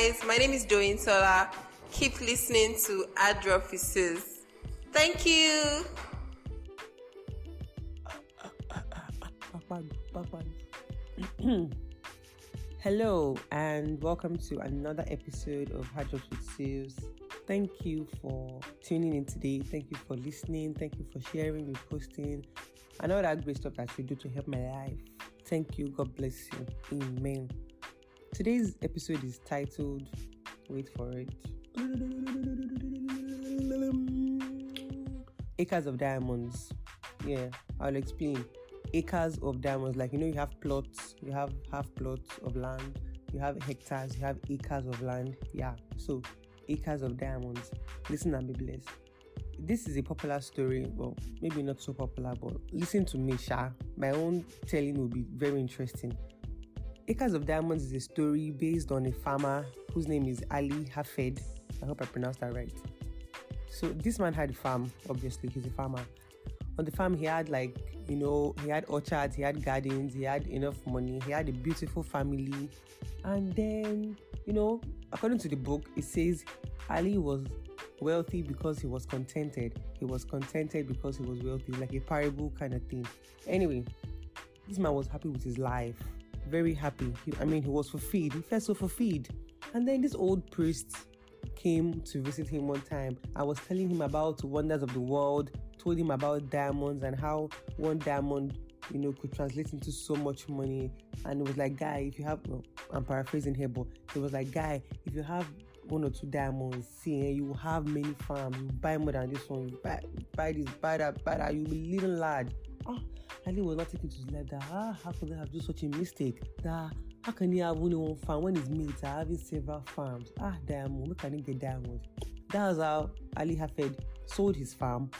guys, my name is Joine Tola. Keep listening to Hard Drops with Saves. Thank you. Hello and welcome to another episode of Hard Drops with Saves. Thank you for tuning in today. Thank you for listening. Thank you for sharing, reposting, and all that great stuff that you do to help my life. Thank you. God bless you. Amen. Today's episode is titled, wait for it, Acres of Diamonds. Yeah, I'll explain. Acres of diamonds, like, you know, you have plots, you have half plots of land, you have hectares, you have acres of land. Yeah, so acres of diamonds. Listen and be blessed. This is a popular story, well, maybe not so popular, but listen to me, Sha. My own telling will be very interesting. Acres of Diamonds is a story based on a farmer whose name is Ali Hafed. I hope I pronounced that right. So this man had a farm, obviously, he's a farmer. On the farm, he had, like, you know, he had orchards, he had gardens, he had enough money, he had a beautiful family. And then, you know, according to the book, it says Ali was wealthy because he was contented. He was contented because he was wealthy, like a parable kind of thing. Anyway, this man was happy with his life, very happy. He was fulfilled. He felt so fulfilled. And then this old priest came to visit him one time. I was telling him about the wonders of the world, told him about diamonds and how one diamond, you know, could translate into so much money. And it was like, guy, if you have, well, I'm paraphrasing here, but it was like, guy, if you have one or two diamonds, see, you will have many farms, you buy more than this one, you buy this, buy that, you'll be living large. Ali was not taking to his life that, how could they have done such a mistake? That, how can he have only one farm when his mates are having several farms? Diamond, we can get diamonds. That was how Ali Hafed sold his farm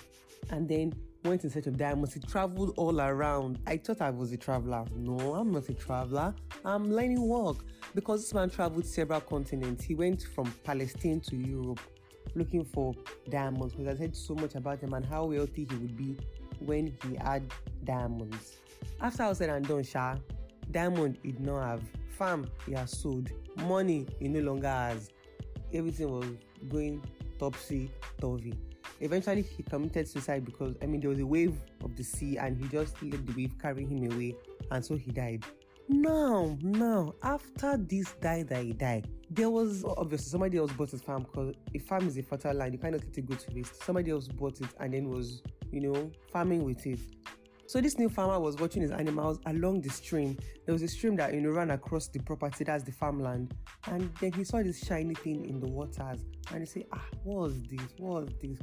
and then went in search of diamonds. He traveled all around. I thought I was a traveler. No, I'm not a traveler. I'm learning work. Because this man traveled several continents. He went from Palestine to Europe looking for diamonds, because I heard so much about him and how wealthy he would be when he had diamonds. After all said and done, Sha, diamond he did not have, farm he has sold, money he no longer has. Everything was going topsy-turvy. Eventually, he committed suicide because, there was a wave of the sea and he just let the wave carry him away, and so he died. Now, after this die that he died, there was, obviously, somebody else bought his farm, because a farm is a fertile land, you cannot let it go to waste. Somebody else bought it and then was, you know, farming with it. So this new farmer was watching his animals along the stream. There was a stream that, you know, ran across the property, that's the farmland. And then he saw this shiny thing in the waters and he said, what is this?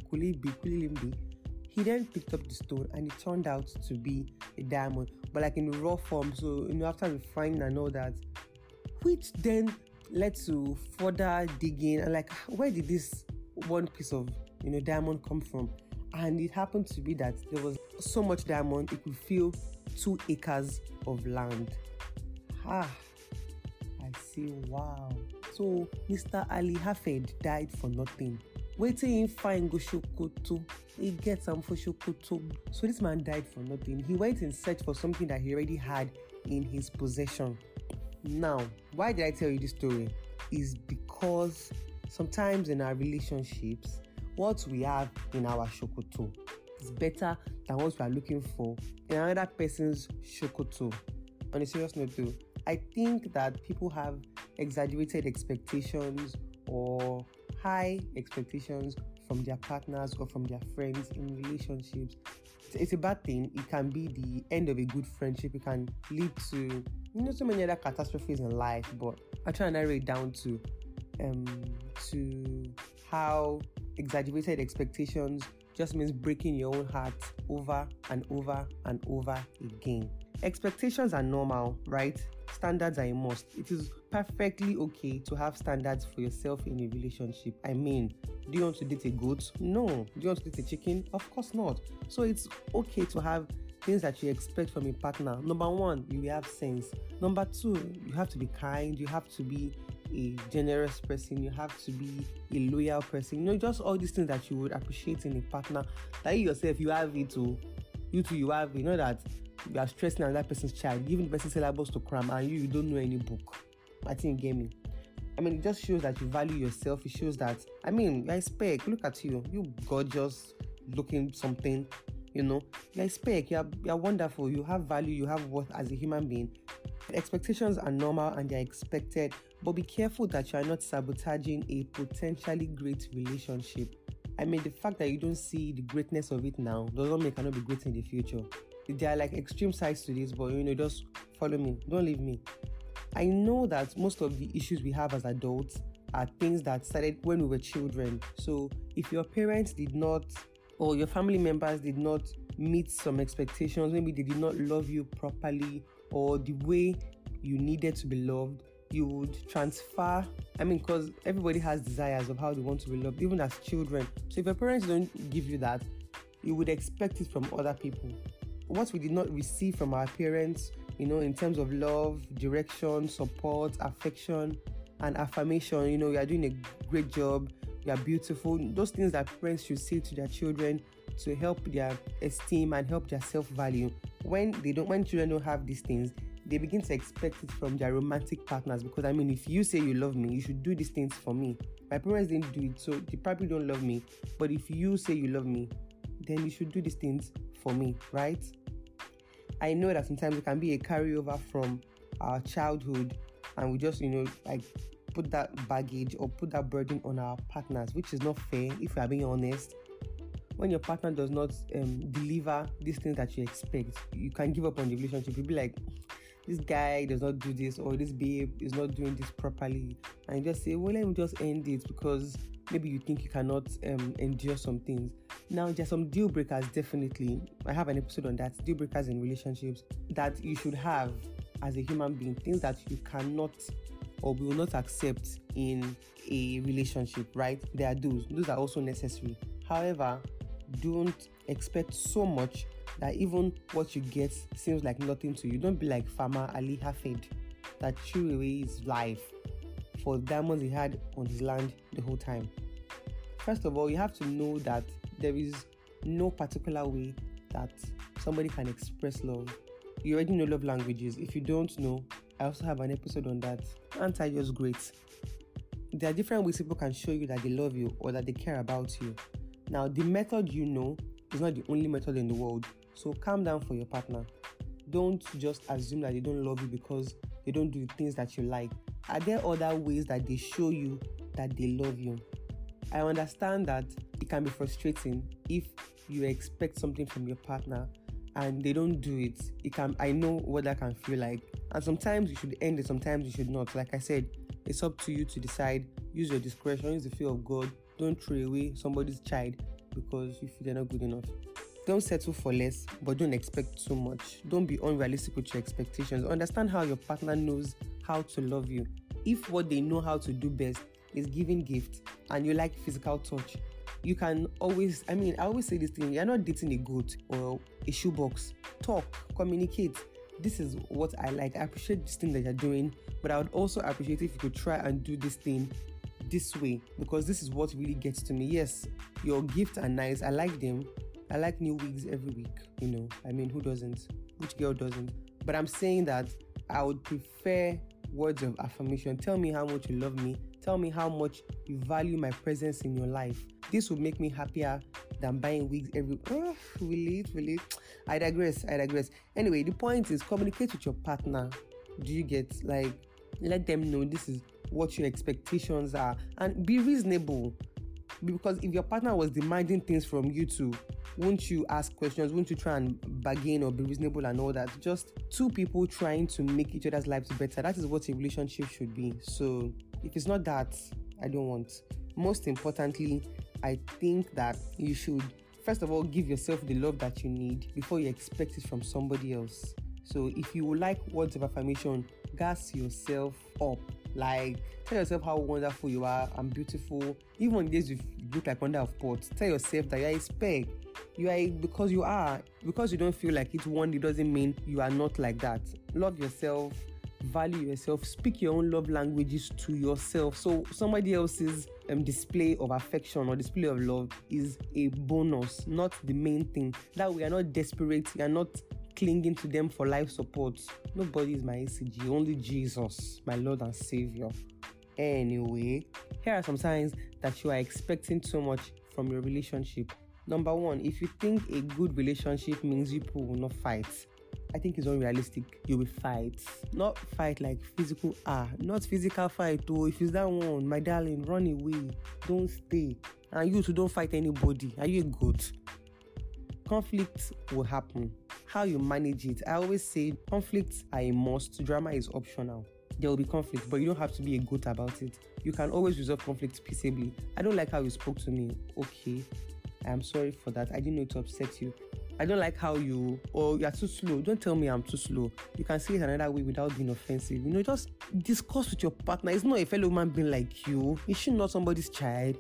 Could it be? He then picked up the stone and it turned out to be a diamond, but like in raw form, so, you know, after refining and all that, which then led to further digging and like, where did this one piece of, you know, diamond come from? And it happened to be that there was so much diamond, it could fill 2 acres of land. I say, wow. So Mr. Ali Hafed died for nothing. Waiting in fine Goshokoto, he gets some Foshokoto. So this man died for nothing. He went in search for something that he already had in his possession. Now, why did I tell you this story? Is because sometimes in our relationships, what we have in our Shokoto is better than what we are looking for in another person's Shokoto. On a serious note though, I think that people have exaggerated expectations or high expectations from their partners or from their friends in relationships. It's a bad thing. It can be the end of a good friendship. It can lead to, you know, so many other catastrophes in life. But I try and narrow it down to how exaggerated expectations just means breaking your own heart over and over and over again. Expectations are normal, right? Standards are a must. It is perfectly okay to have standards for yourself in a relationship. Do you want to date a goat? No. Do you want to date a chicken? Of course not. So it's okay to have things that you expect from a partner. Number one, you have sense. Number two, you have to be kind. You have to be a generous person. You have to be a loyal person. You know, just all these things that you would appreciate in a partner. That you yourself, you have it too. You too, you have it. You know that you are stressing another person's child, giving the person syllables to cram, and you don't know any book. I think you get me. I mean, it just shows that you value yourself. It shows that, I mean, you're a speck. Look at you. You gorgeous looking something, you know. You're a speck. You're wonderful. You have value. You have worth as a human being. Expectations are normal and they're expected, but be careful that you are not sabotaging a potentially great relationship. I mean, the fact that you don't see the greatness of it now doesn't mean it cannot be great in the future. There are like extreme sides to this, but you know, just follow me. Don't leave me. I know that most of the issues we have as adults are things that started when we were children. So if your parents did not, or your family members did not meet some expectations, maybe they did not love you properly or the way you needed to be loved, you would transfer, I mean, because everybody has desires of how they want to be loved, even as children. So if your parents don't give you that, you would expect it from other people. What we did not receive from our parents, you know, in terms of love, direction, support, affection, and affirmation, you know, you are doing a great job, you are beautiful. Those things that parents should say to their children to help their esteem and help their self-value. When children don't have these things, they begin to expect it from their romantic partners, because, I mean, if you say you love me, you should do these things for me. My parents didn't do it, so they probably don't love me. But if you say you love me, then you should do these things for me, right? I know that sometimes it can be a carryover from our childhood, and we just, you know, like put that baggage or put that burden on our partners, which is not fair if we are being honest. When your partner does not deliver these things that you expect, you can give up on the relationship. You'll be like, this guy does not do this, or this babe is not doing this properly. And you just say, well, let me just end it, because maybe you think you cannot endure some things. Now, there are some deal breakers, definitely. I have an episode on that, deal breakers in relationships, that you should have as a human being, things that you cannot or will not accept in a relationship, right? There are those. Those are also necessary. However, don't expect so much that even what you get seems like nothing to you. Don't be like farmer Ali Hafed that threw away his life for diamonds he had on his land the whole time. First of all, you have to know that there is no particular way that somebody can express love. You already know love languages. If you don't know, I also have an episode on that. Aren't I just great? There are different ways people can show you that they love you or that they care about you. Now, the method you know is not the only method in the world. So calm down for your partner. Don't just assume that they don't love you because they don't do the things that you like. Are there other ways that they show you that they love you? I understand that it can be frustrating if you expect something from your partner and they don't do it. I know what that can feel like. And sometimes you should end it, sometimes you should not. Like I said, it's up to you to decide. Use your discretion, use the fear of God. Don't throw away somebody's child because you feel they're not good enough. Don't settle for less, but don't expect too much. Don't be unrealistic with your expectations. Understand how your partner knows how to love you. If what they know how to do best is giving gifts and you like physical touch, you can always, I mean, I always say this thing, you're not dating a goat or a shoebox. Talk, communicate. This is what I like. I appreciate this thing that you're doing, but I would also appreciate if you could try and do this thing this way, because this is what really gets to me. Yes, your gifts are nice. I like them. I like new wigs every week, you know. I mean, who doesn't? Which girl doesn't? But I'm saying that I would prefer words of affirmation. Tell me how much you love me. Tell me how much you value my presence in your life. This would make me happier than buying wigs every... Oh, really? I digress. Anyway, the point is, communicate with your partner. Do you get? Like, let them know this is what your expectations are, and be reasonable, because if your partner was demanding things from you too, won't you ask questions? Won't you try and bargain or be reasonable and all that? Just two people trying to make each other's lives better. That is what a relationship should be. So if it's not that, I don't want. Most importantly, I think that you should first of all give yourself the love that you need before you expect it from somebody else. So if you would like words of affirmation, gas yourself up. Like, tell yourself how wonderful you are and beautiful. Even on days you look like wonder of pots, tell yourself that you are a speck. Because you don't feel like it, one, it doesn't mean you are not like that. Love yourself, value yourself, speak your own love languages to yourself. So somebody else's display of affection or display of love is a bonus, not the main thing. That we are not desperate, you are not clinging to them for life support. Nobody is my ACG, only Jesus, my Lord and Savior. Anyway, here are some signs that you are expecting too much from your relationship. Number one, if you think a good relationship means you people will not fight, I think it's unrealistic. You will fight. Not fight like physical, not physical fight though. If it's that one, my darling, run away. Don't stay. And you too, don't fight anybody. Are you a goat? Conflict will happen. How you manage it. I always say conflicts are a must. Drama is optional. There will be conflict, but you don't have to be a goat about it. You can always resolve conflicts peaceably. I don't like how you spoke to me. Okay. I'm sorry for that. I didn't know to upset you. I don't like how you're too slow. Don't tell me I'm too slow. You can say it another way without being offensive. You know, just discuss with your partner. It's not a fellow human being like you. It should not somebody's child.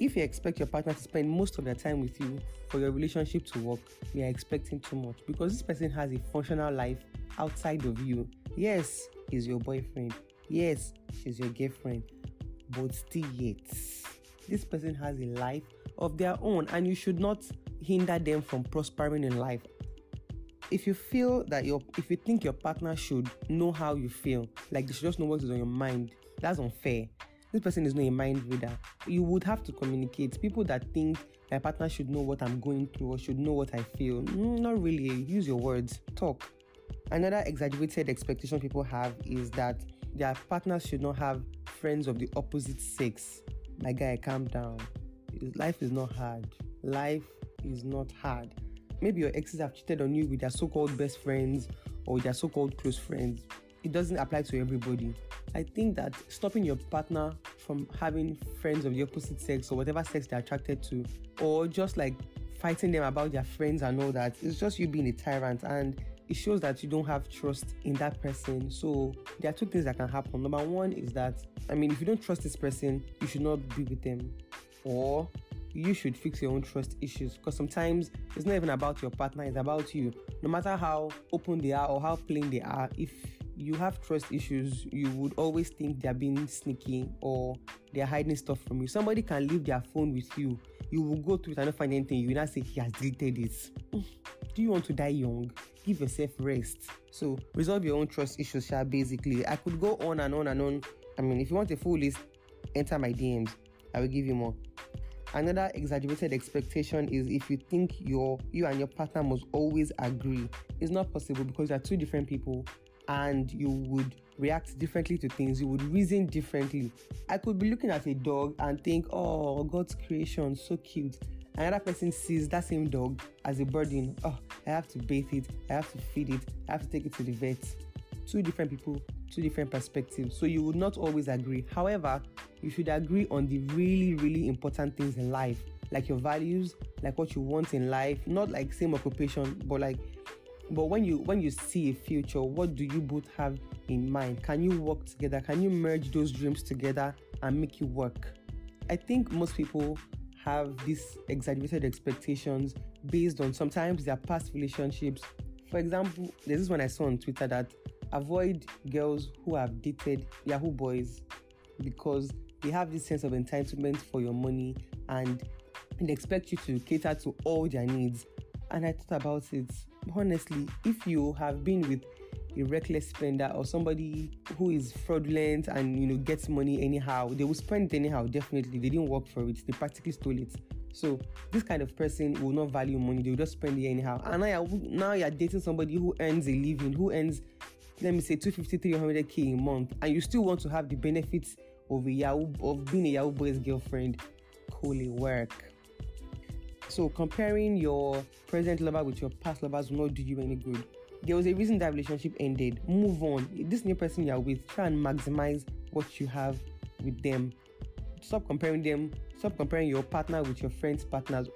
If you expect your partner to spend most of their time with you for your relationship to work, you are expecting too much because this person has a functional life outside of you. Yes, he's your boyfriend. Yes, she's your girlfriend. But still yet, this person has a life of their own and you should not hinder them from prospering in life. If you think your partner should know how you feel, like they should just know what is on your mind, that's unfair. This person is not a mind reader. You would have to communicate. People that think my partner should know what I'm going through or should know what I feel, not really. Use your words. Talk. Another exaggerated expectation people have is that their partners should not have friends of the opposite sex. My guy, calm down. Life is not hard. Life is not hard. Maybe your exes have cheated on you with their so-called best friends or their so-called close friends. It doesn't apply to everybody. I think that stopping your partner from having friends of the opposite sex or whatever sex they're attracted to, or just like fighting them about their friends and all that, it's just you being a tyrant and it shows that you don't have trust in that person. So there are two things that can happen. Number one is that, if you don't trust this person, you should not be with them. Or you should fix your own trust issues, because sometimes it's not even about your partner, it's about you. No matter how open they are or how plain they are, if you have trust issues, you would always think they're being sneaky or they're hiding stuff from you. Somebody can leave their phone with you. You will go through it and not find anything. You will not say, he has deleted it. Do you want to die young? Give yourself rest. So resolve your own trust issues, basically. I could go on and on and on. If you want a full list, enter my DMs. I will give you more. Another exaggerated expectation is if you think you and your partner must always agree. It's not possible because you are two different people and you would react differently to things. You would reason differently. I could be looking at a dog and think, oh, God's creation, so cute. Another person sees that same dog as a burden. Oh, I have to bathe it. I have to feed it. I have to take it to the vet. Two different people, two different perspectives. So you would not always agree. However, you should agree on the really, really important things in life, like your values, like what you want in life, not like same occupation, but when you see a future, what do you both have in mind? Can you work together? Can you merge those dreams together and make it work? I think most people have these exaggerated expectations based on sometimes their past relationships. For example, there's this one I saw on Twitter that avoid girls who have dated Yahoo boys because they have this sense of entitlement for your money and they expect you to cater to all their needs. And I thought about it. Honestly, if you have been with a reckless spender or somebody who is fraudulent and gets money anyhow, they will spend it anyhow, definitely. They didn't work for it. They practically stole it. So this kind of person will not value money. They will just spend it anyhow. And now you're dating somebody who earns a living, who earns, let me say, 250, 300K a month, and you still want to have the benefits of being a Yahoo boy's girlfriend. Holy work. So comparing your present lover with your past lovers will not do you any good. There was a reason that relationship ended. Move on. This new person you are with, try and maximize what you have with them. Stop comparing them. Stop comparing your partner with your friend's partners.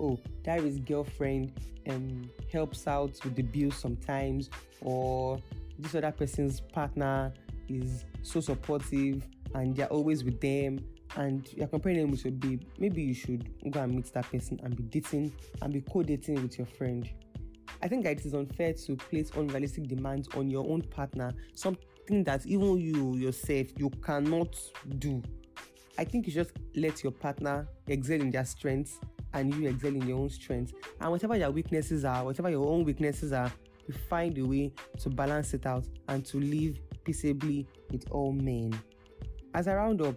Oh, that is girlfriend helps out with the bills sometimes, or this other person's partner is so supportive and they're always with them, and you're comparing them with your babe. Maybe you should go and meet that person and be dating and be co-dating with your friend. I think that it is unfair to place unrealistic demands on your own partner, something that even you yourself, you cannot do. I think you just let your partner excel in their strengths and you excel in your own strengths. And whatever your own weaknesses are, you find a way to balance it out and to live peaceably with all men. As I round up,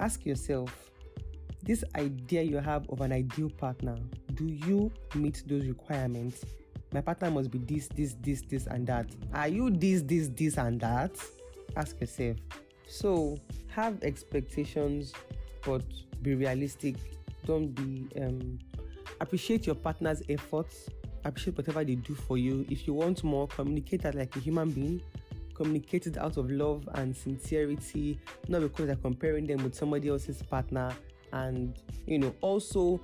ask yourself, this idea you have of an ideal partner, do you meet those requirements? My partner must be this, this, this, this, and that. Are you this, this, this, and that? Ask yourself. So, have expectations, but be realistic. Don't be... appreciate your partner's efforts. Appreciate whatever they do for you. If you want more, communicate that like a human being. Communicate it out of love and sincerity, not because you're comparing them with somebody else's partner. And, you know, also...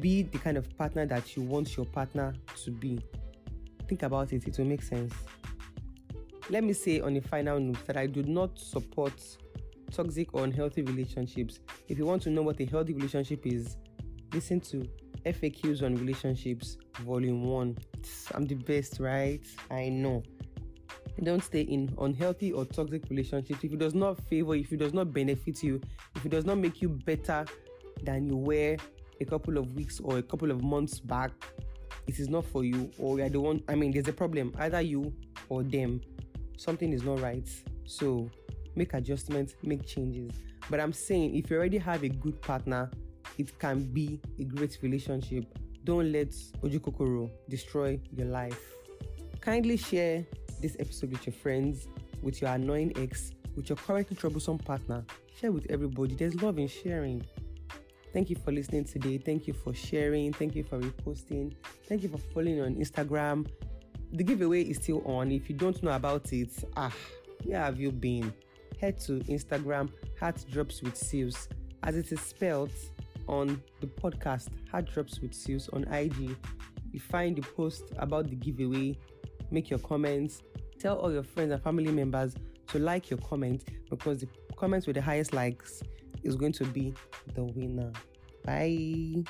be the kind of partner that you want your partner to be. Think about it, it will make sense. Let me say on a final note that I do not support toxic or unhealthy relationships. If you want to know what a healthy relationship is, listen to FAQs on relationships, volume 1. I'm the best, right? I know. Don't stay in unhealthy or toxic relationships. If it does not favor, if it does not benefit you, if it does not make you better than you were a couple of weeks or a couple of months back, it is not for you, or you are the one. I mean, there's a problem, either you or them. Something is not right. So make adjustments, make changes. But I'm saying, if you already have a good partner, it can be a great relationship. Don't let Ojukokoro destroy your life. Kindly share this episode with your friends, with your annoying ex, with your currently troublesome partner. Share with everybody. There's love in sharing. Thank you for listening today. Thank you for sharing. Thank you for reposting. Thank you for following on Instagram. The giveaway is still on. If you don't know about it, where have you been? Head to Instagram, Hard Drops with Saves, as it is spelled on the podcast, Hard Drops with Saves on IG. You find the post about the giveaway. Make your comments. Tell all your friends and family members to like your comment, because the comments with the highest likes is going to be the winner. Bye.